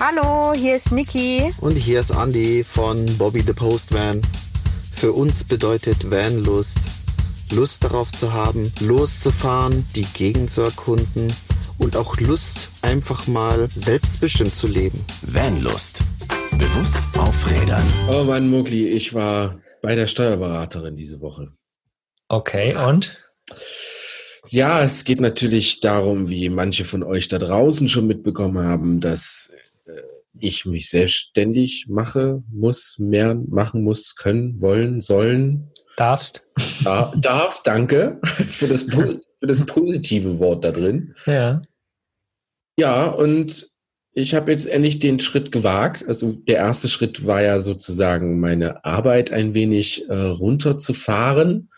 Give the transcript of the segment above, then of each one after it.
Hallo, hier ist Niki. Und hier ist Andi von Bobby the Post Van. Für uns bedeutet Vanlust, Lust darauf zu haben, loszufahren, die Gegend zu erkunden und auch Lust, einfach mal selbstbestimmt zu leben. Vanlust. Bewusst auf Rädern. Oh Mann, Mowgli, ich war bei der Steuerberaterin diese Woche. Okay, und? Ja, es geht natürlich darum, wie manche von euch da draußen schon mitbekommen haben, dass ich mich selbstständig machen muss, können, wollen, sollen. Darfst, danke für das positive Wort da drin. Ja. Ja, und ich habe jetzt endlich den Schritt gewagt. Also der erste Schritt war ja sozusagen, meine Arbeit ein wenig runterzufahren.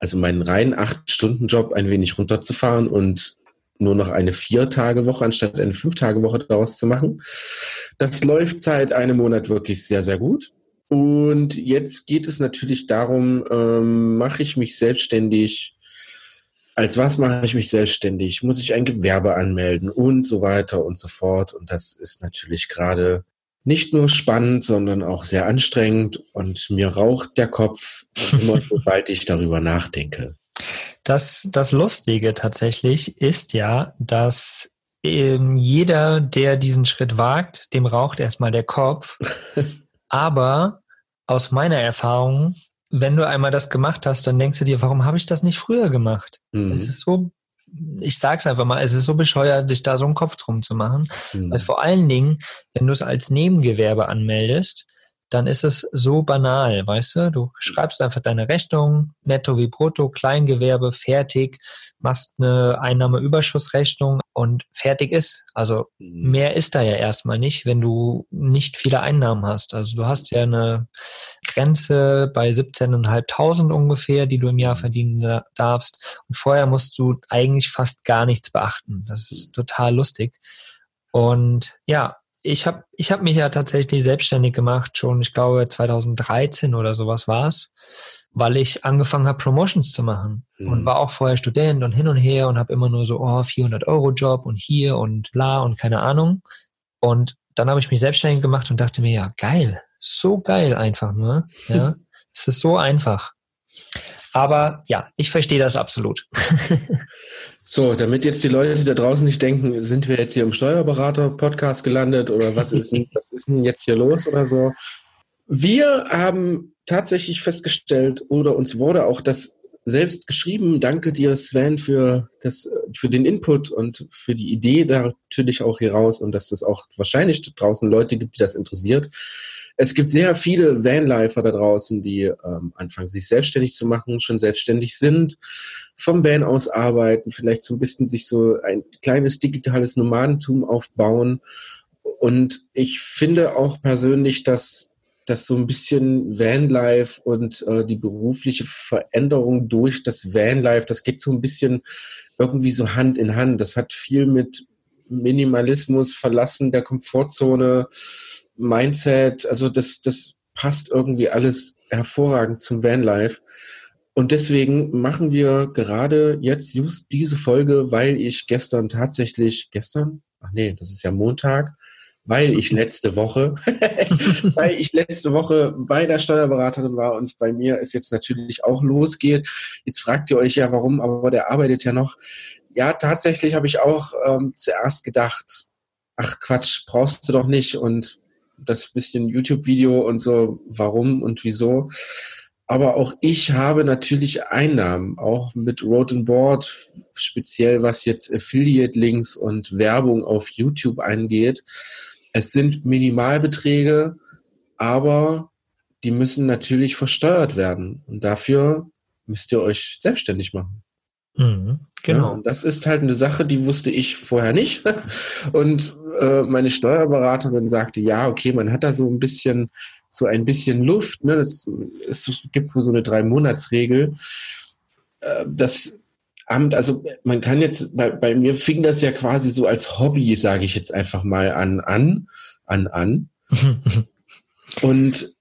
Also meinen reinen 8-Stunden-Job ein wenig runterzufahren und nur noch eine 4-Tage-Woche anstatt eine 5-Tage-Woche daraus zu machen. Das läuft seit einem Monat wirklich sehr, sehr gut. Und jetzt geht es natürlich darum, mache ich mich selbstständig? Als was mache ich mich selbstständig? Muss ich ein Gewerbe anmelden? Und so weiter und so fort. Und das ist natürlich gerade nicht nur spannend, sondern auch sehr anstrengend, und mir raucht der Kopf immer, sobald ich darüber nachdenke. Das Lustige tatsächlich ist ja, dass jeder, der diesen Schritt wagt, dem raucht erstmal der Kopf. Aber aus meiner Erfahrung, wenn du einmal das gemacht hast, dann denkst du dir, warum habe ich das nicht früher gemacht? Mhm. Es ist so, ich sag's einfach mal, es ist so bescheuert, sich da so einen Kopf drum zu machen. Mhm. Weil vor allen Dingen, wenn du es als Nebengewerbe anmeldest, dann ist es so banal, weißt du? Du schreibst einfach deine Rechnung, netto wie brutto, Kleingewerbe, fertig, machst eine Einnahmeüberschussrechnung und fertig ist. Also mehr ist da ja erstmal nicht, wenn du nicht viele Einnahmen hast. Also du hast ja eine Grenze bei 17.500 ungefähr, die du im Jahr verdienen darfst. Und vorher musst du eigentlich fast gar nichts beachten. Das ist total lustig. Und ja, ich hab mich ja tatsächlich selbstständig gemacht, schon, ich glaube, 2013 oder sowas war es, weil ich angefangen habe, Promotions zu machen. Mhm. Und war auch vorher Student und hin und her und habe immer nur so, 400-Euro-Job und hier und bla und keine Ahnung. Und dann habe ich mich selbstständig gemacht und dachte mir, ja, geil, so geil einfach nur. Ja, es ist so einfach. Aber ja, ich verstehe das absolut. So, damit jetzt die Leute da draußen nicht denken, sind wir jetzt hier im Steuerberater-Podcast gelandet oder was ist denn jetzt hier los oder so. Wir haben tatsächlich festgestellt, oder uns wurde auch das selbst geschrieben, danke dir Sven für den Input und für die Idee da natürlich auch hier raus, und dass das auch wahrscheinlich da draußen Leute gibt, die das interessiert. Es gibt sehr viele Vanlifer da draußen, die anfangen, sich selbstständig zu machen, schon selbstständig sind, vom Van aus arbeiten, vielleicht so ein bisschen sich so ein kleines digitales Nomadentum aufbauen. Und ich finde auch persönlich, dass so ein bisschen Vanlife und die berufliche Veränderung durch das Vanlife, das geht so ein bisschen irgendwie so Hand in Hand. Das hat viel mit Minimalismus, Verlassen der Komfortzone, Mindset, also das passt irgendwie alles hervorragend zum Vanlife. Und deswegen machen wir gerade jetzt just diese Folge, weil ich letzte Woche bei der Steuerberaterin war und bei mir es jetzt natürlich auch losgeht. Jetzt fragt ihr euch ja, warum, aber der arbeitet ja noch. Ja, tatsächlich habe ich auch zuerst gedacht, ach Quatsch, brauchst du doch nicht, und das bisschen YouTube-Video und so, warum und wieso. Aber auch ich habe natürlich Einnahmen, auch mit Road and Board, speziell was jetzt Affiliate-Links und Werbung auf YouTube angeht. Es sind Minimalbeträge, aber die müssen natürlich versteuert werden. Und dafür müsst ihr euch selbstständig machen. Mhm, genau. Ja, und das ist halt eine Sache, die wusste ich vorher nicht. Und meine Steuerberaterin sagte, ja, okay, man hat da so ein bisschen Luft. Ne? Es gibt wohl so eine 3-Monats-Regel. Das Amt, also man kann jetzt, bei mir fing das ja quasi so als Hobby, sage ich jetzt einfach mal, an. Und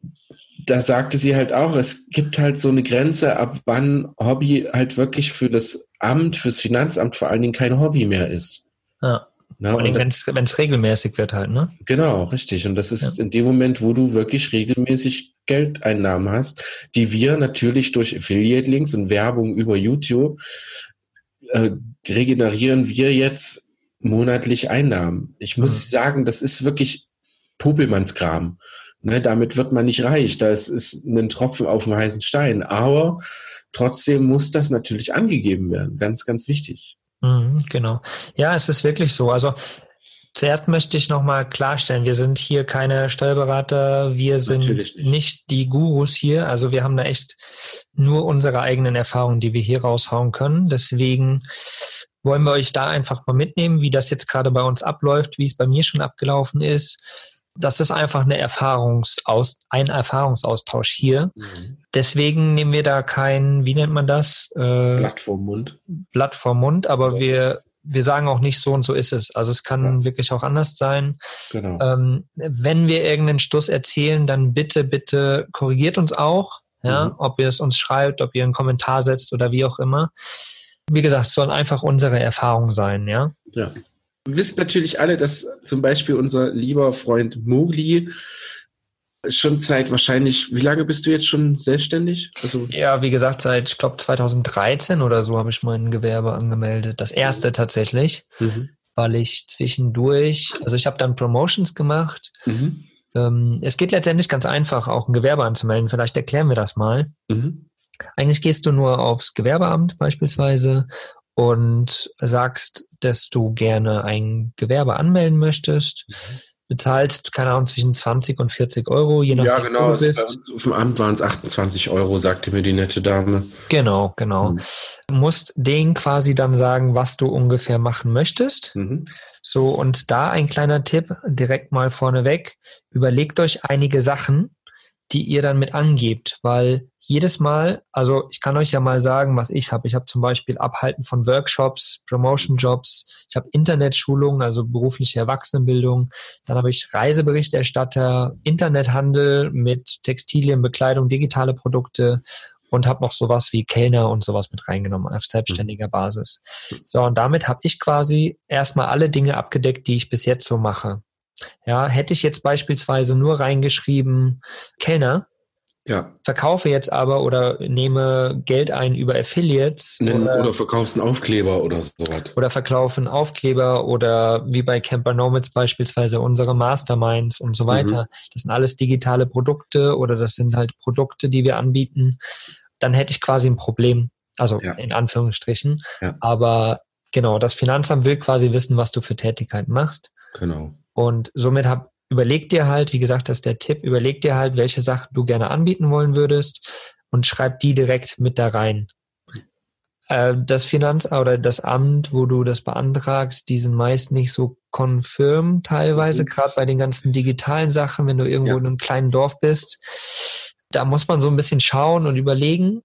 da sagte sie halt auch, es gibt halt so eine Grenze, ab wann Hobby halt wirklich für das Amt, fürs Finanzamt vor allen Dingen kein Hobby mehr ist. Ja. Vor allem, wenn es regelmäßig wird halt, ne? Genau, richtig. Und das ist in dem Moment, wo du wirklich regelmäßig Geldeinnahmen hast, die wir natürlich durch Affiliate-Links und Werbung über YouTube regenerieren wir jetzt monatlich Einnahmen. Ich muss sagen, das ist wirklich Popelmannskram. Ne, damit wird man nicht reich. Das ist ein Tropfen auf dem heißen Stein. Aber trotzdem muss das natürlich angegeben werden. Ganz, ganz wichtig. Genau. Ja, es ist wirklich so. Also zuerst möchte ich nochmal klarstellen, wir sind hier keine Steuerberater, wir sind nicht die Gurus hier. Also wir haben da echt nur unsere eigenen Erfahrungen, die wir hier raushauen können. Deswegen wollen wir euch da einfach mal mitnehmen, wie das jetzt gerade bei uns abläuft, wie es bei mir schon abgelaufen ist. Das ist einfach eine Erfahrungsaustausch hier. Mhm. Deswegen nehmen wir da kein, wie nennt man das? Blatt vorm Mund, aber wir sagen auch nicht, so und so ist es. Also es kann wirklich auch anders sein. Genau. Wenn wir irgendeinen Stuss erzählen, dann bitte, bitte korrigiert uns auch. Ja? Ob ihr es uns schreibt, ob ihr einen Kommentar setzt oder wie auch immer. Wie gesagt, es sollen einfach unsere Erfahrungen sein. Ja. Wir wissen natürlich alle, dass zum Beispiel unser lieber Freund Mowgli schon seit wahrscheinlich, wie lange bist du jetzt schon selbstständig? Also ja, wie gesagt, seit, ich glaube, 2013 oder so habe ich mein Gewerbe angemeldet. Das erste tatsächlich, weil ich zwischendurch, also ich habe dann Promotions gemacht. Es geht letztendlich ganz einfach, auch ein Gewerbe anzumelden. Vielleicht erklären wir das mal. Eigentlich gehst du nur aufs Gewerbeamt beispielsweise und sagst, dass du gerne ein Gewerbe anmelden möchtest, bezahlst, keine Ahnung, zwischen 20 und 40 Euro, je nachdem, wo du bist. Ja, genau. Auf dem Amt waren es 28 Euro, sagte mir die nette Dame. Genau. Du musst denen quasi dann sagen, was du ungefähr machen möchtest. So, und da ein kleiner Tipp, direkt mal vorneweg, überlegt euch einige Sachen, die ihr dann mit angebt, weil jedes Mal, also ich kann euch ja mal sagen, was ich habe. Ich habe zum Beispiel Abhalten von Workshops, Promotion-Jobs, ich habe Internetschulungen, also berufliche Erwachsenenbildung, dann habe ich Reiseberichterstatter, Internethandel mit Textilien, Bekleidung, digitale Produkte und habe noch sowas wie Kellner und sowas mit reingenommen auf selbstständiger Basis. So, und damit habe ich quasi erstmal alle Dinge abgedeckt, die ich bis jetzt so mache. Ja, hätte ich jetzt beispielsweise nur reingeschrieben, Kellner, verkaufe jetzt aber oder nehme Geld ein über Affiliates. Oder verkaufst einen Aufkleber oder sowas. Oder verkaufe einen Aufkleber oder wie bei Camper Nomads beispielsweise unsere Masterminds und so weiter. Das sind alles digitale Produkte oder das sind halt Produkte, die wir anbieten. Dann hätte ich quasi ein Problem, also in Anführungsstrichen. Aber genau, das Finanzamt will quasi wissen, was du für Tätigkeiten machst. Genau. Und somit überleg dir halt, wie gesagt, das ist der Tipp, überleg dir halt, welche Sachen du gerne anbieten wollen würdest und schreib die direkt mit da rein. Das Finanzamt oder das Amt, wo du das beantragst, die sind meist nicht so konfirm teilweise, gerade bei den ganzen digitalen Sachen, wenn du irgendwo in einem kleinen Dorf bist. Da muss man so ein bisschen schauen und überlegen,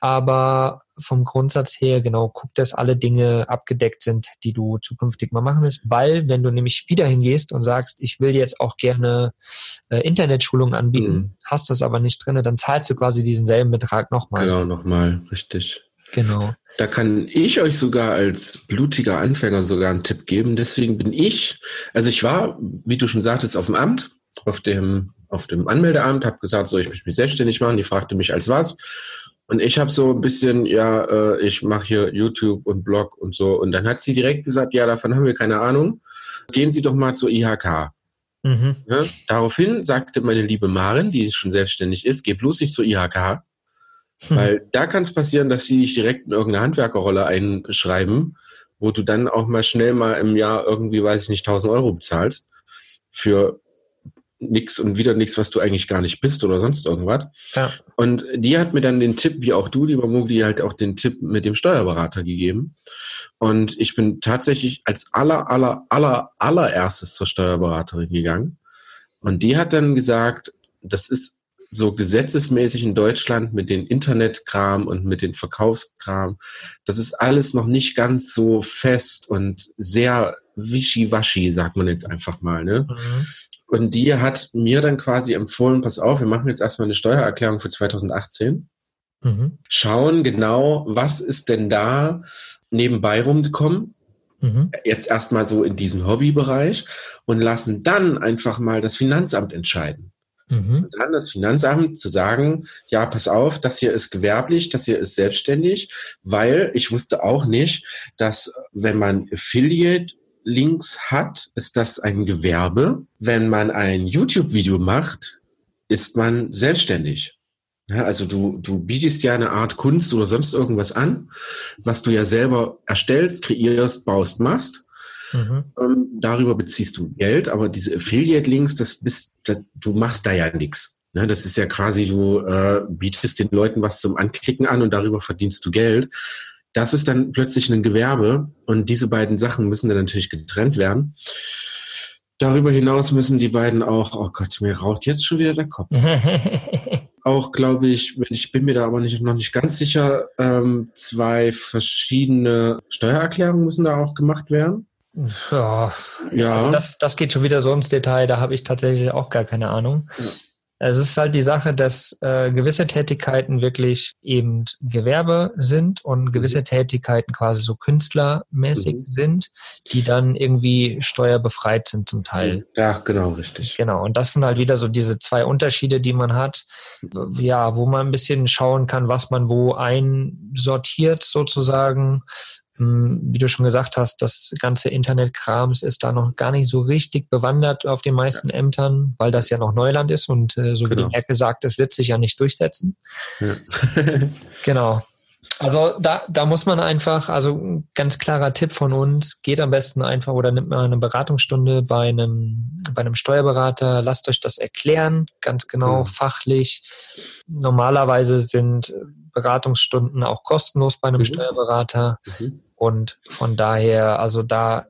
aber vom Grundsatz her, genau, guck, dass alle Dinge abgedeckt sind, die du zukünftig mal machen willst, weil wenn du nämlich wieder hingehst und sagst, ich will jetzt auch gerne Internetschulungen anbieten, hast das aber nicht drin, dann zahlst du quasi diesen selben Betrag nochmal. Genau, nochmal, richtig. Genau. Da kann ich euch sogar als blutiger Anfänger sogar einen Tipp geben, deswegen ich war, wie du schon sagtest, auf dem Amt, auf dem Anmeldeamt, habe gesagt, so, ich möchte mich selbstständig machen, die fragte mich als was. Und ich habe so ein bisschen, ich mache hier YouTube und Blog und so. Und dann hat sie direkt gesagt, ja, davon haben wir keine Ahnung. Gehen Sie doch mal zur IHK. Ja, daraufhin sagte meine liebe Maren, die schon selbstständig ist, geh bloß nicht zur IHK. Weil da kann es passieren, dass sie dich direkt in irgendeine Handwerkerrolle einschreiben, wo du dann auch mal schnell mal im Jahr irgendwie, weiß ich nicht, 1.000 Euro bezahlst für nix und wieder nichts, was du eigentlich gar nicht bist oder sonst irgendwas. Ja. Und die hat mir dann den Tipp, wie auch du, lieber Mowgli, halt auch den Tipp mit dem Steuerberater gegeben. Und ich bin tatsächlich als allererstes zur Steuerberaterin gegangen. Und die hat dann gesagt, das ist so gesetzesmäßig in Deutschland mit den Internetkram und mit den Verkaufskram, das ist alles noch nicht ganz so fest und sehr wischiwaschi, sagt man jetzt einfach mal, ne? Und die hat mir dann quasi empfohlen, pass auf, wir machen jetzt erstmal eine Steuererklärung für 2018. Schauen genau, was ist denn da nebenbei rumgekommen? jetzt erstmal so in diesen Hobbybereich und lassen dann einfach mal das Finanzamt entscheiden. Und dann das Finanzamt zu sagen, ja, pass auf, das hier ist gewerblich, das hier ist selbstständig, weil ich wusste auch nicht, dass wenn man Affiliate-Links hat, ist das ein Gewerbe. Wenn man ein YouTube-Video macht, ist man selbstständig. Ja, also du bietest ja eine Art Kunst oder sonst irgendwas an, was du ja selber erstellst, kreierst, baust, machst. Darüber beziehst du Geld, aber diese Affiliate-Links, du machst da ja nichts. Ne? Das ist ja quasi, du bietest den Leuten was zum Anklicken an und darüber verdienst du Geld. Das ist dann plötzlich ein Gewerbe und diese beiden Sachen müssen dann natürlich getrennt werden. Darüber hinaus müssen die beiden auch, oh Gott, mir raucht jetzt schon wieder der Kopf. Auch, glaube ich, ich bin mir da aber noch nicht ganz sicher, zwei verschiedene Steuererklärungen müssen da auch gemacht werden. Ja. Also das geht schon wieder so ins Detail, da habe ich tatsächlich auch gar keine Ahnung. Ja. Es ist halt die Sache, dass gewisse Tätigkeiten wirklich eben Gewerbe sind und gewisse Tätigkeiten quasi so künstlermäßig sind, die dann irgendwie steuerbefreit sind zum Teil. Ja, genau, richtig. Genau, und das sind halt wieder so diese zwei Unterschiede, die man hat, ja, wo man ein bisschen schauen kann, was man wo einsortiert sozusagen. Wie du schon gesagt hast, das ganze Internetkrams ist da noch gar nicht so richtig bewandert auf den meisten Ämtern, weil das ja noch Neuland ist und so wie die Merkel sagt, das wird sich ja nicht durchsetzen. Ja. Genau. Also da muss man einfach, also ein ganz klarer Tipp von uns, geht am besten einfach oder nimmt mal eine Beratungsstunde bei einem Steuerberater, lasst euch das erklären, ganz genau, fachlich. Normalerweise sind Beratungsstunden auch kostenlos bei einem Steuerberater und von daher, also da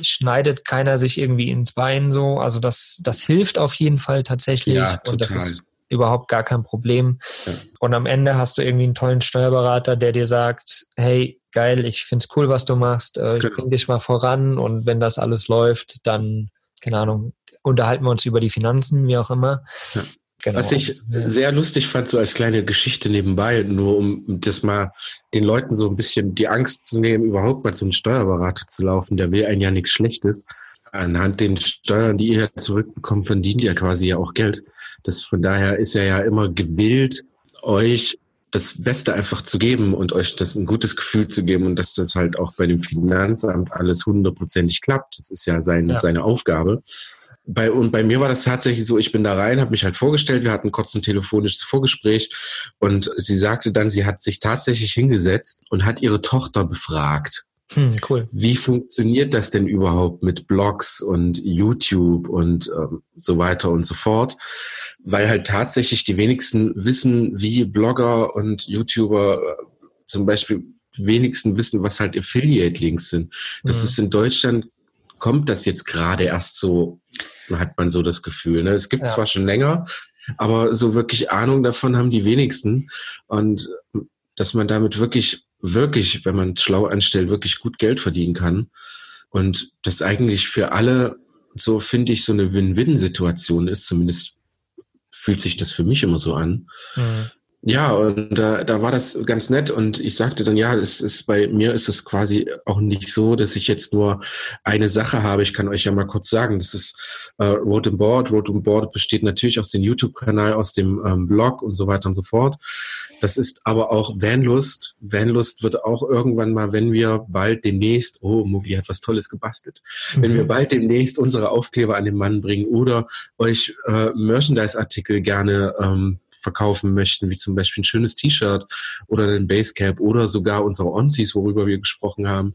schneidet keiner sich irgendwie ins Bein so, also das hilft auf jeden Fall tatsächlich und das ist überhaupt gar kein Problem. Ja. Und am Ende hast du irgendwie einen tollen Steuerberater, der dir sagt, hey, geil, ich find's cool, was du machst, ich bring dich mal voran und wenn das alles läuft, dann, keine Ahnung, unterhalten wir uns über die Finanzen, wie auch immer. Ja. Genau. Was ich sehr lustig fand, so als kleine Geschichte nebenbei, nur um das mal den Leuten so ein bisschen die Angst zu nehmen, überhaupt mal zum Steuerberater zu laufen, der will einen ja nichts Schlechtes. Anhand den Steuern, die ihr zurückbekommt, verdient ihr quasi ja auch Geld. Das von daher ist er ja immer gewillt, euch das Beste einfach zu geben und euch das ein gutes Gefühl zu geben und dass das halt auch bei dem Finanzamt alles 100% klappt. Das ist ja seine Aufgabe. Bei mir war das tatsächlich so, ich bin da rein, habe mich halt vorgestellt, wir hatten kurz ein telefonisches Vorgespräch und sie sagte dann, sie hat sich tatsächlich hingesetzt und hat ihre Tochter befragt. Cool. Wie funktioniert das denn überhaupt mit Blogs und YouTube und so weiter und so fort? Weil halt tatsächlich die wenigsten wissen, wie Blogger und YouTuber zum Beispiel wenigsten wissen, was halt Affiliate-Links sind. Das ist in Deutschland, kommt das jetzt gerade erst so, hat man so das Gefühl. Ne? Es gibt zwar schon länger, aber so wirklich Ahnung davon haben die wenigsten. Und dass man damit wirklich, wenn man schlau anstellt, wirklich gut Geld verdienen kann. Und das eigentlich für alle, so finde ich, so eine Win-Win-Situation ist. Zumindest fühlt sich das für mich immer so an. Ja, und da war das ganz nett. Und ich sagte dann, ja, bei mir ist es quasi auch nicht so, dass ich jetzt nur eine Sache habe. Ich kann euch ja mal kurz sagen, das ist Road and Board. Road and Board besteht natürlich aus dem YouTube-Kanal, aus dem Blog und so weiter und so fort. Das ist aber auch Vanlust. Vanlust wird auch irgendwann mal, wenn wir bald demnächst, oh, Mowgli hat was Tolles gebastelt, wenn wir bald demnächst unsere Aufkleber an den Mann bringen oder euch Merchandise-Artikel gerne verkaufen möchten, wie zum Beispiel ein schönes T-Shirt oder ein Basecap oder sogar unsere Onsies, worüber wir gesprochen haben.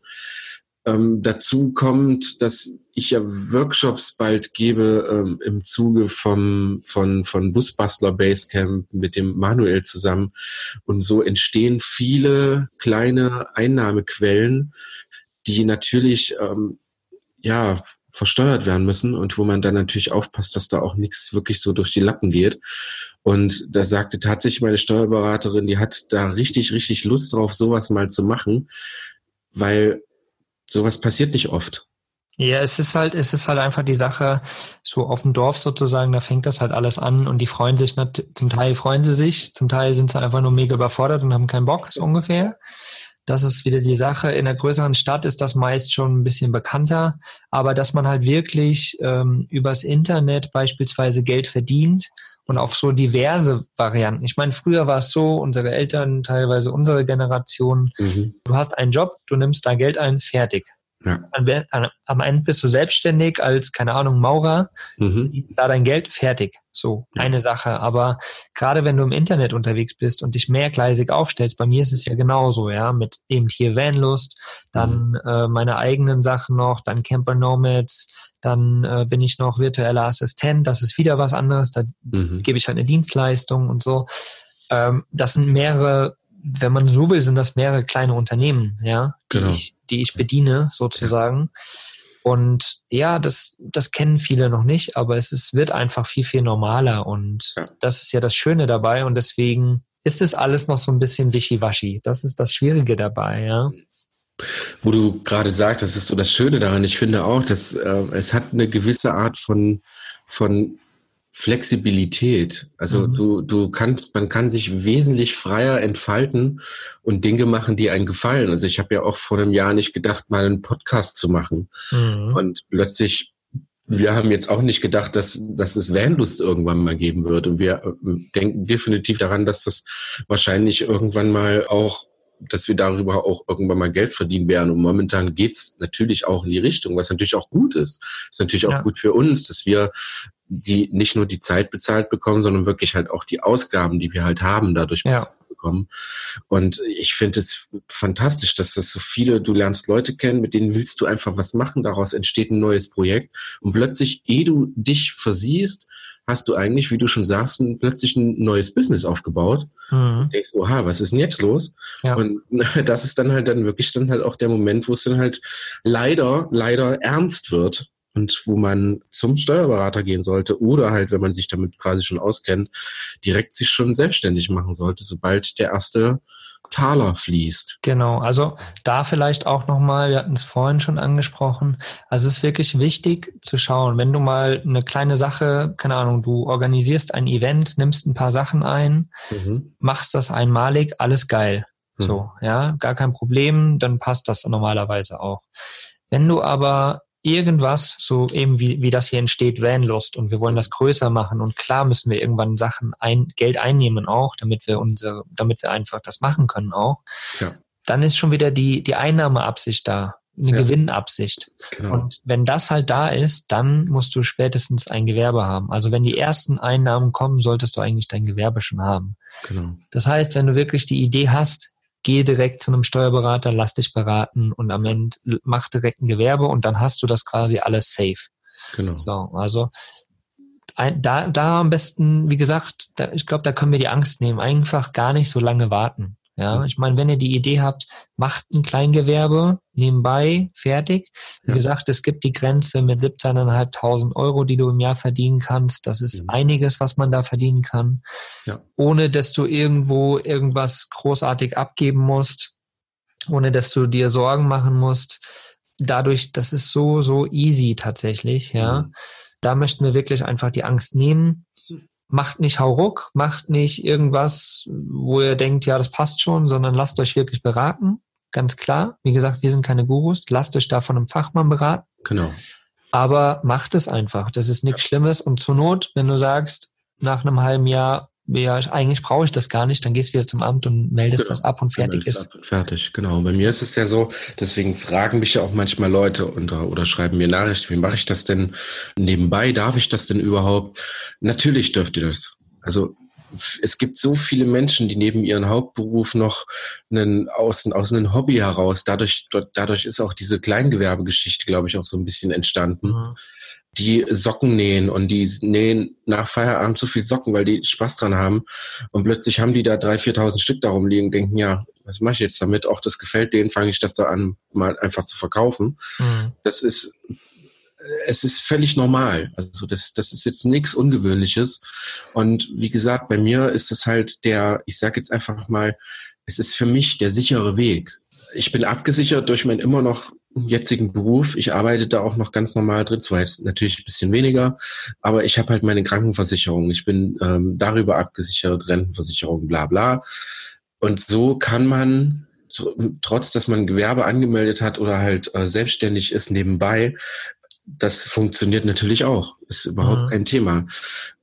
Dazu kommt, dass ich ja Workshops bald gebe im Zuge von Busbastler Basecamp mit dem Manuel zusammen. Und so entstehen viele kleine Einnahmequellen, die natürlich versteuert werden müssen und wo man dann natürlich aufpasst, dass da auch nichts wirklich so durch die Lappen geht. Und da sagte tatsächlich meine Steuerberaterin, die hat da richtig, richtig Lust drauf, sowas mal zu machen, weil sowas passiert nicht oft. Ja, es ist halt einfach die Sache, so auf dem Dorf sozusagen, da fängt das halt alles an und die freuen sich, zum Teil sind sie einfach nur mega überfordert und haben keinen Bock, so ungefähr. Das ist wieder die Sache. In einer größeren Stadt ist das meist schon ein bisschen bekannter. Aber dass man halt wirklich übers Internet beispielsweise Geld verdient und auf so diverse Varianten. Ich meine, früher war es so, unsere Eltern, teilweise unsere Generation, du hast einen Job, du nimmst da Geld ein, fertig. Ja. Am Ende bist du selbstständig als, keine Ahnung, Maurer, da dein Geld, fertig. So, eine Sache. Aber gerade wenn du im Internet unterwegs bist und dich mehrgleisig aufstellst, bei mir ist es ja genauso, ja, mit eben hier Vanlust, dann meine eigenen Sachen noch, dann Camper Nomads, dann bin ich noch virtueller Assistent, das ist wieder was anderes, da gebe ich halt eine Dienstleistung und so. Das sind mehrere, wenn man so will, sind das mehrere kleine Unternehmen, ja, die ich bediene, sozusagen. Und ja, das kennen viele noch nicht, aber wird einfach viel, viel normaler. Und das ist ja das Schöne dabei. Und deswegen ist es alles noch so ein bisschen wischiwaschi. Das ist das Schwierige dabei, ja. Wo du gerade sagst, das ist so das Schöne daran. Ich finde auch, dass es hat eine gewisse Art von Flexibilität. Also man kann sich wesentlich freier entfalten und Dinge machen, die einem gefallen. Also ich habe ja auch vor einem Jahr nicht gedacht, mal einen Podcast zu machen. Und plötzlich, wir haben jetzt auch nicht gedacht, dass es Vanlust irgendwann mal geben wird. Und wir denken definitiv daran, dass das wahrscheinlich irgendwann mal auch, dass wir darüber auch irgendwann mal Geld verdienen werden. Und momentan geht's natürlich auch in die Richtung, was natürlich auch gut ist. Ist natürlich auch gut für uns, dass wir die nicht nur die Zeit bezahlt bekommen, sondern wirklich halt auch die Ausgaben, die wir halt haben, dadurch bezahlt bekommen. Und ich finde es fantastisch, dass das so viele, du lernst Leute kennen, mit denen willst du einfach was machen, daraus entsteht ein neues Projekt und plötzlich, ehe du dich versiehst, hast du eigentlich, wie du schon sagst, plötzlich ein neues Business aufgebaut. Und denkst, oha, was ist denn jetzt los? Ja. Und das ist dann halt wirklich auch der Moment, wo es dann halt leider ernst wird. Und wo man zum Steuerberater gehen sollte oder halt, wenn man sich damit quasi schon auskennt, direkt sich schon selbstständig machen sollte, sobald der erste Taler fließt. Genau, also da vielleicht auch nochmal, wir hatten es vorhin schon angesprochen, also es ist wirklich wichtig zu schauen, wenn du mal eine kleine Sache, keine Ahnung, du organisierst ein Event, nimmst ein paar Sachen ein, machst das einmalig, alles geil. So, ja, gar kein Problem, dann passt das normalerweise auch. Wenn du aber irgendwas, so eben wie das hier entsteht, Vanlust, und wir wollen das größer machen und klar müssen wir irgendwann Geld einnehmen auch, damit wir einfach das machen können auch, dann ist schon wieder die Einnahmeabsicht da, eine Gewinnabsicht. Genau. Und wenn das halt da ist, dann musst du spätestens ein Gewerbe haben. Also wenn die ersten Einnahmen kommen, solltest du eigentlich dein Gewerbe schon haben. Genau. Das heißt, wenn du wirklich die Idee hast, geh direkt zu einem Steuerberater, lass dich beraten und am Ende mach direkt ein Gewerbe und dann hast du das quasi alles safe. Genau. So, also da am besten, wie gesagt, ich glaube, da können wir die Angst nehmen. Einfach gar nicht so lange warten. Ja, ich meine, wenn ihr die Idee habt, macht ein Kleingewerbe nebenbei, fertig. Wie gesagt, es gibt die Grenze mit 17.500 Euro, die du im Jahr verdienen kannst. Das ist einiges, was man da verdienen kann, ohne dass du irgendwo irgendwas großartig abgeben musst, ohne dass du dir Sorgen machen musst. Dadurch, das ist so, so easy tatsächlich. Ja, da möchten wir wirklich einfach die Angst nehmen. Macht nicht Hauruck, macht nicht irgendwas, wo ihr denkt, ja, das passt schon, sondern lasst euch wirklich beraten, ganz klar. Wie gesagt, wir sind keine Gurus, lasst euch da von einem Fachmann beraten. Genau. Aber macht es einfach, das ist nichts Schlimmes. Und zur Not, wenn du sagst, nach einem halben Jahr, ja, eigentlich brauche ich das gar nicht, dann gehst du wieder zum Amt und meldest das ab und fertig ist. Fertig, genau. Bei mir ist es ja so, deswegen fragen mich ja auch manchmal Leute oder schreiben mir Nachrichten, wie mache ich das denn nebenbei, darf ich das denn überhaupt? Natürlich dürft ihr das. Also es gibt so viele Menschen, die neben ihrem Hauptberuf noch aus einem Hobby heraus, dadurch ist auch diese Kleingewerbegeschichte, glaube ich, auch so ein bisschen entstanden, die Socken nähen und die nähen nach Feierabend so viel Socken, weil die Spaß dran haben und plötzlich haben die da 3.000, 4.000 Stück darum liegen und denken, ja, was mache ich jetzt damit? Auch das gefällt denen, fange ich das da an, mal einfach zu verkaufen. Es ist völlig normal. Also das ist jetzt nichts Ungewöhnliches. Und wie gesagt, bei mir ist es halt ich sage jetzt einfach mal, es ist für mich der sichere Weg. Ich bin abgesichert durch meinen immer noch jetzigen Beruf. Ich arbeite da auch noch ganz normal drin, zwar jetzt natürlich ein bisschen weniger, aber ich habe halt meine Krankenversicherung. Ich bin darüber abgesichert, Rentenversicherung, bla bla. Und so kann man trotz, dass man Gewerbe angemeldet hat oder halt selbstständig ist nebenbei, das funktioniert natürlich auch. Ist überhaupt kein Thema.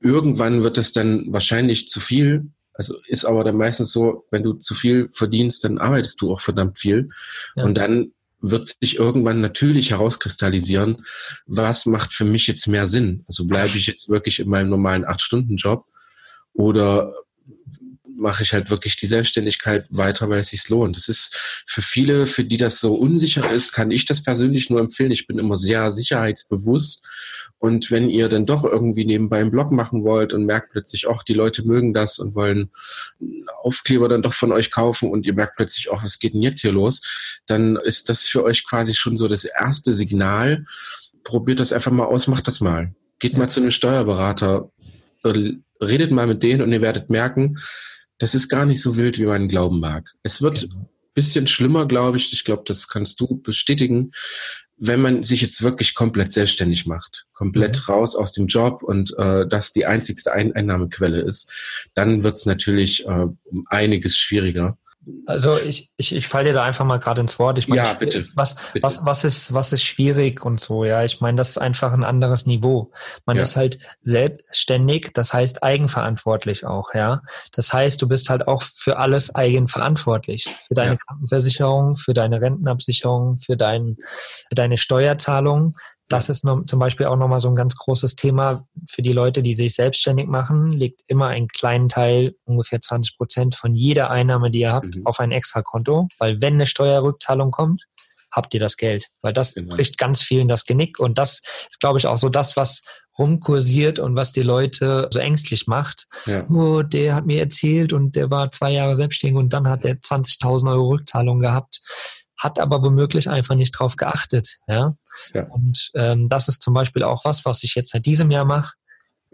Irgendwann wird das dann wahrscheinlich zu viel. Also ist aber dann meistens so, wenn du zu viel verdienst, dann arbeitest du auch verdammt viel. Ja. Und dann wird sich irgendwann natürlich herauskristallisieren, was macht für mich jetzt mehr Sinn? Also bleibe ich jetzt wirklich in meinem normalen 8-Stunden-Job oder mache ich halt wirklich die Selbstständigkeit weiter, weil es sich lohnt. Das ist für viele, für die das so unsicher ist, kann ich das persönlich nur empfehlen. Ich bin immer sehr sicherheitsbewusst. Und wenn ihr dann doch irgendwie nebenbei einen Blog machen wollt und merkt plötzlich auch, die Leute mögen das und wollen Aufkleber dann doch von euch kaufen und ihr merkt plötzlich auch, was geht denn jetzt hier los, dann ist das für euch quasi schon so das erste Signal. Probiert das einfach mal aus, macht das mal. Geht mal zu einem Steuerberater, redet mal mit denen und ihr werdet merken, das ist gar nicht so wild, wie man glauben mag. Es wird ein bisschen schlimmer, glaube ich. Ich glaube, das kannst du bestätigen, wenn man sich jetzt wirklich komplett selbstständig macht, komplett raus aus dem Job und das die einzigste Einnahmequelle ist, dann wird es natürlich um einiges schwieriger. Also ich falle dir da einfach mal gerade ins Wort. Ich meine, ja, bitte. Was ist schwierig und so, ja? Ich meine, das ist einfach ein anderes Niveau. Man ist halt selbstständig, das heißt eigenverantwortlich auch, ja? Das heißt, du bist halt auch für alles eigenverantwortlich. Für deine Krankenversicherung, für deine Rentenabsicherung, für deine Steuerzahlung. Das ist zum Beispiel auch nochmal so ein ganz großes Thema für die Leute, die sich selbstständig machen, legt immer einen kleinen Teil, ungefähr 20% von jeder Einnahme, die ihr habt, auf ein Extrakonto, weil wenn eine Steuerrückzahlung kommt, habt ihr das Geld, weil das bricht ganz vielen das Genick und das ist, glaube ich, auch so das, was rumkursiert und was die Leute so ängstlich macht. Ja. Oh, der hat mir erzählt und der war 2 Jahre selbstständig und dann hat er 20.000 Euro Rückzahlung gehabt. Hat aber womöglich einfach nicht drauf geachtet. Ja? Ja. Und das ist zum Beispiel auch was ich jetzt seit diesem Jahr mache.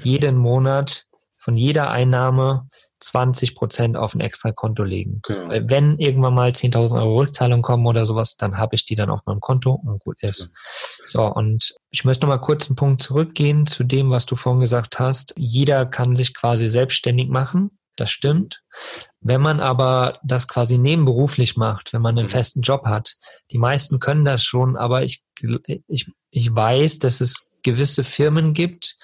Jeden Monat von jeder Einnahme 20% auf ein Extrakonto legen. Genau. Weil wenn irgendwann mal 10.000 Euro Rückzahlung kommen oder sowas, dann habe ich die dann auf meinem Konto und gut ist. Ja. So, und ich möchte nochmal kurz einen Punkt zurückgehen zu dem, was du vorhin gesagt hast. Jeder kann sich quasi selbstständig machen. Das stimmt. Wenn man aber das quasi nebenberuflich macht, wenn man einen festen Job hat, die meisten können das schon, aber ich weiß, dass es gewisse Firmen gibt,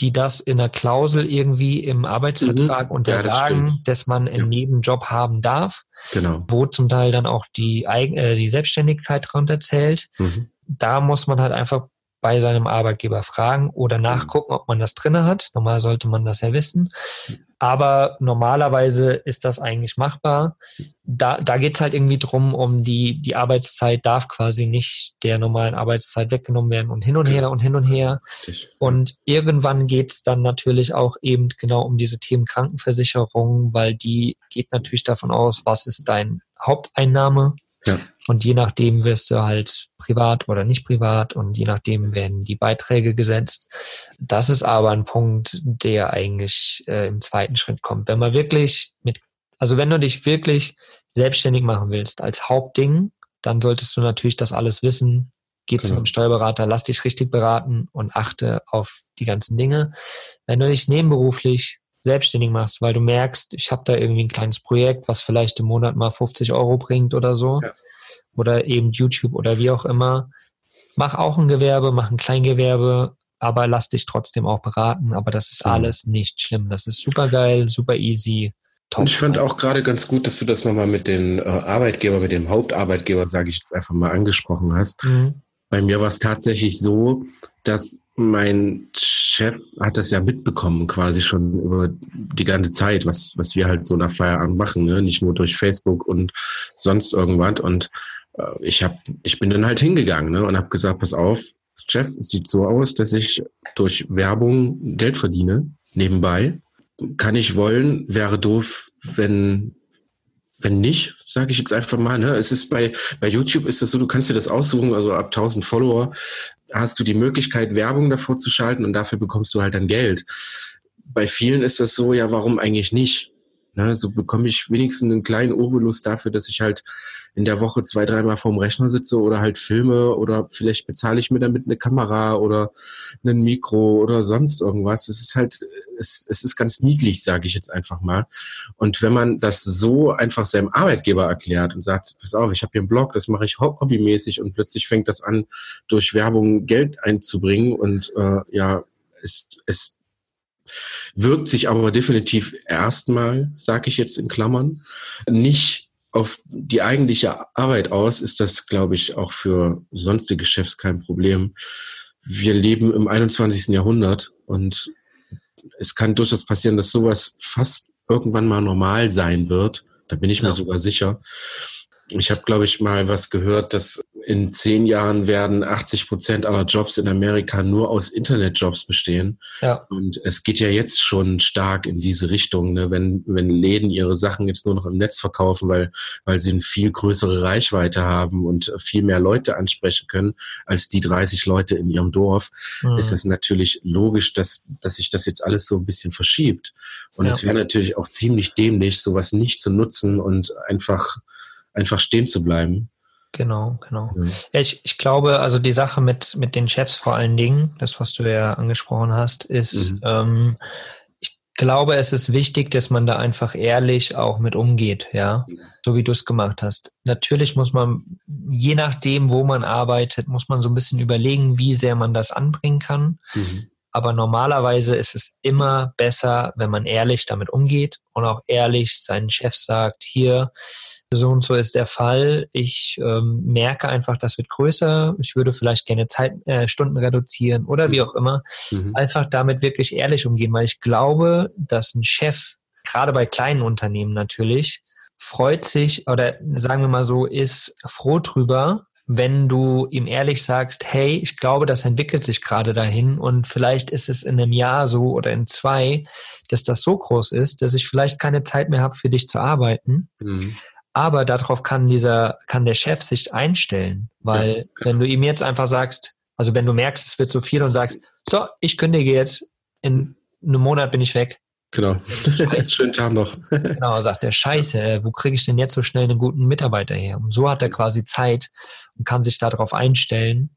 die das in der Klausel irgendwie im Arbeitsvertrag untersagen, dass man einen Nebenjob haben darf, wo zum Teil dann auch die Selbstständigkeit darunter zählt. Da muss man halt einfach bei seinem Arbeitgeber fragen oder nachgucken, ob man das drin hat. Normal sollte man das ja wissen. Aber normalerweise ist das eigentlich machbar. Da geht es halt irgendwie drum, um die Arbeitszeit darf quasi nicht der normalen Arbeitszeit weggenommen werden und hin und her und hin und her. Und irgendwann geht es dann natürlich auch eben genau um diese Themen Krankenversicherung, weil die geht natürlich davon aus, was ist deine Haupteinnahme? Ja. Und je nachdem wirst du halt privat oder nicht privat und je nachdem werden die Beiträge gesetzt. Das ist aber ein Punkt, der eigentlich im zweiten Schritt kommt. Wenn man wirklich wenn du dich wirklich selbstständig machen willst als Hauptding, dann solltest du natürlich das alles wissen. Geh zu einem Steuerberater, lass dich richtig beraten und achte auf die ganzen Dinge. Wenn du dich nebenberuflich selbstständig machst, weil du merkst, ich habe da irgendwie ein kleines Projekt, was vielleicht im Monat mal 50 Euro bringt oder so, oder eben YouTube oder wie auch immer, mach auch ein Gewerbe, mach ein Kleingewerbe, aber lass dich trotzdem auch beraten, aber das ist alles nicht schlimm, das ist super geil, super easy. Top. Und ich fand auch gerade ganz gut, dass du das nochmal mit den Arbeitgeber, mit dem Hauptarbeitgeber, sage ich jetzt einfach mal, angesprochen hast. Bei mir war es tatsächlich so, dass mein Chef hat das ja mitbekommen, quasi schon über die ganze Zeit, was wir halt so nach Feierabend machen, ne? Nicht nur durch Facebook und sonst irgendwas. Und ich bin dann halt hingegangen, ne? Und habe gesagt, pass auf, Chef, es sieht so aus, dass ich durch Werbung Geld verdiene, nebenbei. Kann ich wollen, wäre doof, wenn nicht, sage ich jetzt einfach mal, ne? Es ist bei YouTube ist das so, du kannst dir das aussuchen, also ab 1000 Follower hast du die Möglichkeit, Werbung davor zu schalten und dafür bekommst du halt dann Geld. Bei vielen ist das so, ja, warum eigentlich nicht? Na, so bekomme ich wenigstens einen kleinen Obolus dafür, dass ich halt in der Woche 2-3 Mal vorm Rechner sitze oder halt filme oder vielleicht bezahle ich mir damit eine Kamera oder ein Mikro oder sonst irgendwas. Es ist halt, es ist ganz niedlich, sage ich jetzt einfach mal. Und wenn man das so einfach seinem Arbeitgeber erklärt und sagt, pass auf, ich habe hier einen Blog, das mache ich hobbymäßig und plötzlich fängt das an, durch Werbung Geld einzubringen und es wirkt sich aber definitiv erstmal, sage ich jetzt in Klammern, nicht auf die eigentliche Arbeit aus, ist das, glaube ich, auch für sonstige Chefs kein Problem. Wir leben im 21. Jahrhundert und es kann durchaus passieren, dass sowas fast irgendwann mal normal sein wird. Da bin ich mir sogar sicher. Ich habe, glaube ich, mal was gehört, dass in 10 Jahren werden 80% aller Jobs in Amerika nur aus Internetjobs bestehen. Ja. Und es geht ja jetzt schon stark in diese Richtung, ne? Wenn Läden ihre Sachen jetzt nur noch im Netz verkaufen, weil sie eine viel größere Reichweite haben und viel mehr Leute ansprechen können als die 30 Leute in ihrem Dorf, ist es natürlich logisch, dass sich das jetzt alles so ein bisschen verschiebt. Und es wäre natürlich auch ziemlich dämlich, sowas nicht zu nutzen und einfach stehen zu bleiben. Genau. Ja. Ich glaube, also die Sache mit den Chefs vor allen Dingen, das, was du ja angesprochen hast, ist, ich glaube, es ist wichtig, dass man da einfach ehrlich auch mit umgeht, ja, so wie du es gemacht hast. Natürlich muss man, je nachdem, wo man arbeitet, muss man so ein bisschen überlegen, wie sehr man das anbringen kann. Aber normalerweise ist es immer besser, wenn man ehrlich damit umgeht und auch ehrlich seinen Chef sagt, hier, so und so ist der Fall. Ich merke einfach, das wird größer. Ich würde vielleicht gerne Stunden reduzieren oder wie auch immer. Einfach damit wirklich ehrlich umgehen, weil ich glaube, dass ein Chef, gerade bei kleinen Unternehmen natürlich, freut sich oder sagen wir mal so, ist froh drüber, wenn du ihm ehrlich sagst, hey, ich glaube, das entwickelt sich gerade dahin und vielleicht ist es in einem Jahr so oder in 2, dass das so groß ist, dass ich vielleicht keine Zeit mehr habe, für dich zu arbeiten. Aber darauf kann der Chef sich einstellen, weil wenn du ihm jetzt einfach sagst, also wenn du merkst, es wird so viel und sagst, so, ich kündige jetzt, in einem Monat bin ich weg. Genau, schönen Tag noch. Genau, sagt der Scheiße, wo kriege ich denn jetzt so schnell einen guten Mitarbeiter her? Und so hat er quasi Zeit und kann sich darauf einstellen.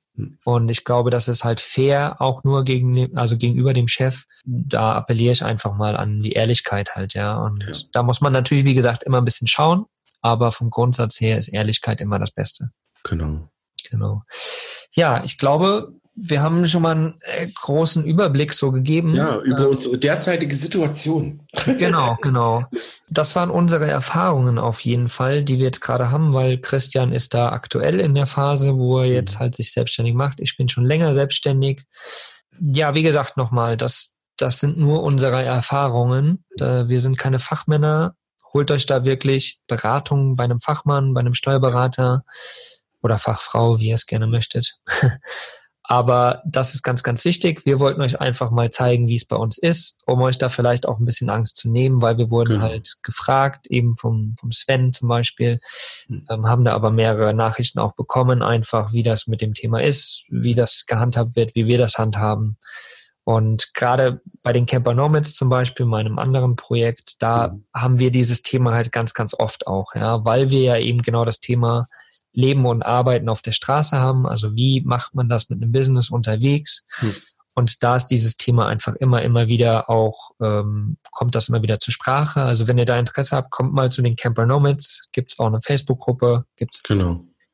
Und ich glaube, das ist halt fair, auch nur gegenüber dem Chef. Da appelliere ich einfach mal an die Ehrlichkeit halt, ja. Und da muss man natürlich, wie gesagt, immer ein bisschen schauen. Aber vom Grundsatz her ist Ehrlichkeit immer das Beste. Genau. Ja, ich glaube, wir haben schon mal einen großen Überblick so gegeben. Ja, über unsere derzeitige Situation. Genau. Das waren unsere Erfahrungen auf jeden Fall, die wir jetzt gerade haben, weil Christian ist da aktuell in der Phase, wo er jetzt halt sich selbstständig macht. Ich bin schon länger selbstständig. Ja, wie gesagt, nochmal, das sind nur unsere Erfahrungen. Wir sind keine Fachmänner. Holt euch da wirklich Beratung bei einem Fachmann, bei einem Steuerberater oder Fachfrau, wie ihr es gerne möchtet. Aber das ist ganz, ganz wichtig. Wir wollten euch einfach mal zeigen, wie es bei uns ist, um euch da vielleicht auch ein bisschen Angst zu nehmen, weil wir wurden halt gefragt, eben vom Sven zum Beispiel, haben da aber mehrere Nachrichten auch bekommen, einfach wie das mit dem Thema ist, wie das gehandhabt wird, wie wir das handhaben. Und gerade bei den Camper Nomads zum Beispiel, meinem anderen Projekt, da haben wir dieses Thema halt ganz, ganz oft auch, ja, weil wir ja eben genau das Thema Leben und Arbeiten auf der Straße haben. Also wie macht man das mit einem Business unterwegs? Und da ist dieses Thema einfach immer wieder auch, kommt das immer wieder zur Sprache. Also wenn ihr da Interesse habt, kommt mal zu den Camper Nomads. Gibt es auch eine Facebook-Gruppe, gibt es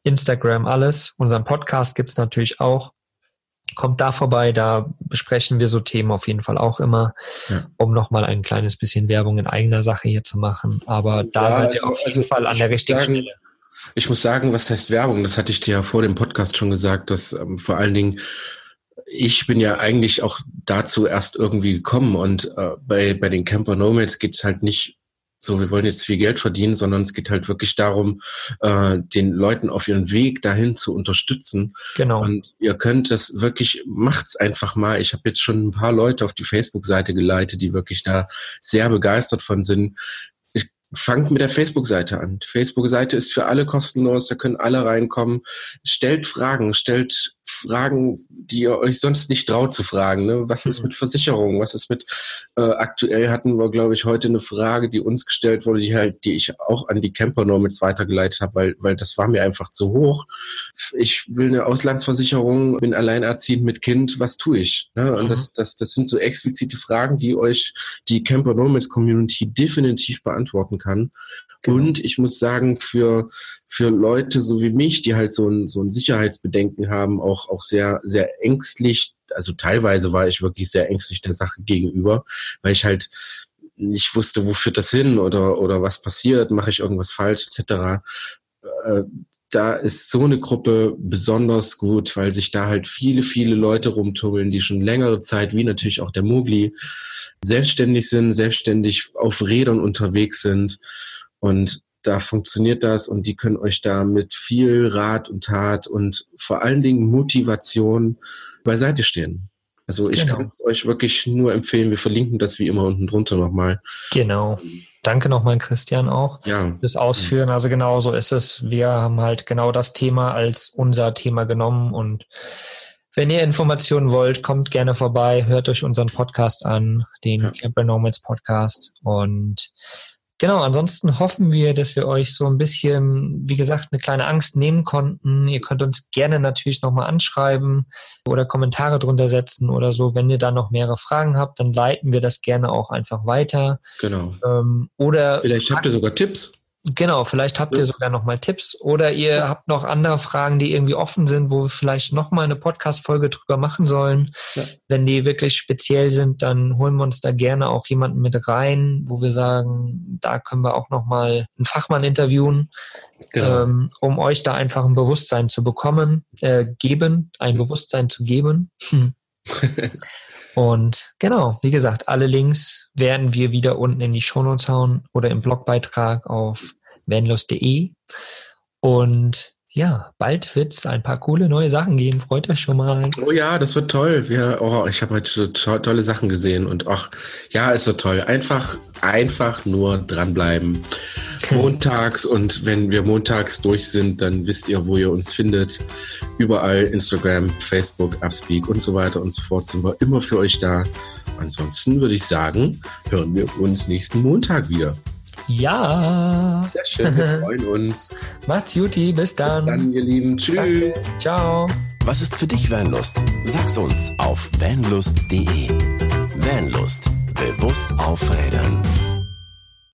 Instagram, alles. Unseren Podcast gibt es natürlich auch. Kommt da vorbei, da besprechen wir so Themen auf jeden Fall auch immer, um nochmal ein kleines bisschen Werbung in eigener Sache hier zu machen. Aber da seid ihr auf jeden Fall an der richtigen Stelle. Ich muss sagen, was heißt Werbung? Das hatte ich dir ja vor dem Podcast schon gesagt, dass vor allen Dingen, ich bin ja eigentlich auch dazu erst irgendwie gekommen und bei den Camper Nomads geht es halt nicht so, wir wollen jetzt viel Geld verdienen, sondern es geht halt wirklich darum, den Leuten auf ihren Weg dahin zu unterstützen. Genau. Und ihr könnt das wirklich, macht's einfach mal. Ich habe jetzt schon ein paar Leute auf die Facebook-Seite geleitet, die wirklich da sehr begeistert von sind. Ich Fangt mit der Facebook-Seite an. Die Facebook-Seite ist für alle kostenlos, da können alle reinkommen. Stellt Fragen, die ihr euch sonst nicht traut zu fragen. Ne? Was ist mit Versicherung? Was ist mit, aktuell hatten wir, glaube ich, heute eine Frage, die uns gestellt wurde, die ich auch an die Camper Nomads weitergeleitet habe, weil das war mir einfach zu hoch. Ich will eine Auslandsversicherung, bin alleinerziehend mit Kind, was tue ich? Ne? Und das sind so explizite Fragen, die euch die Camper Nomads Community definitiv beantworten kann. Genau. Und ich muss sagen, für Leute so wie mich, die halt so ein Sicherheitsbedenken haben, auch sehr, sehr ängstlich, also teilweise war ich wirklich sehr ängstlich der Sache gegenüber, weil ich halt nicht wusste, wo führt das hin oder was passiert, mache ich irgendwas falsch, etc. Da ist so eine Gruppe besonders gut, weil sich da halt viele, viele Leute rumtummeln, die schon längere Zeit, wie natürlich auch der Mowgli, selbstständig sind, selbstständig auf Rädern unterwegs sind, und da funktioniert das, und die können euch da mit viel Rat und Tat und vor allen Dingen Motivation beiseite stehen. Also ich kann es euch wirklich nur empfehlen. Wir verlinken das wie immer unten drunter nochmal. Genau. Danke nochmal, Christian, auch fürs Ausführen. Also genau so ist es. Wir haben halt genau das Thema als unser Thema genommen, und wenn ihr Informationen wollt, kommt gerne vorbei, hört euch unseren Podcast an, den Camper Nomads Podcast, und genau, ansonsten hoffen wir, dass wir euch so ein bisschen, wie gesagt, eine kleine Angst nehmen konnten. Ihr könnt uns gerne natürlich nochmal anschreiben oder Kommentare drunter setzen oder so. Wenn ihr da noch mehrere Fragen habt, dann leiten wir das gerne auch einfach weiter. Genau. Oder vielleicht habt ihr sogar Tipps. Genau, vielleicht habt ihr sogar nochmal Tipps, oder ihr habt noch andere Fragen, die irgendwie offen sind, wo wir vielleicht nochmal eine Podcast-Folge drüber machen sollen. Ja. Wenn die wirklich speziell sind, dann holen wir uns da gerne auch jemanden mit rein, wo wir sagen, da können wir auch nochmal einen Fachmann interviewen, um euch da einfach ein Bewusstsein zu bekommen, Bewusstsein zu geben. Und genau, wie gesagt, alle Links werden wir wieder unten in die Shownotes hauen oder im Blogbeitrag auf vanlust.de. Und ja, bald wird es ein paar coole neue Sachen geben. Freut euch schon mal. Oh ja, das wird toll. Ich habe heute tolle Sachen gesehen. Und ach, ja, es wird toll. Einfach nur dranbleiben. Montags, und wenn wir montags durch sind, dann wisst ihr, wo ihr uns findet. Überall Instagram, Facebook, Upspeak und so weiter und so fort, sind wir immer für euch da. Ansonsten würde ich sagen, hören wir uns nächsten Montag wieder. Ja. Sehr schön, wir freuen uns. Macht's Juti, bis dann. Bis dann, ihr Lieben. Tschüss. Danke. Ciao. Was ist für dich Vanlust? Sag's uns auf vanlust.de. Vanlust. Bewusst aufrädern.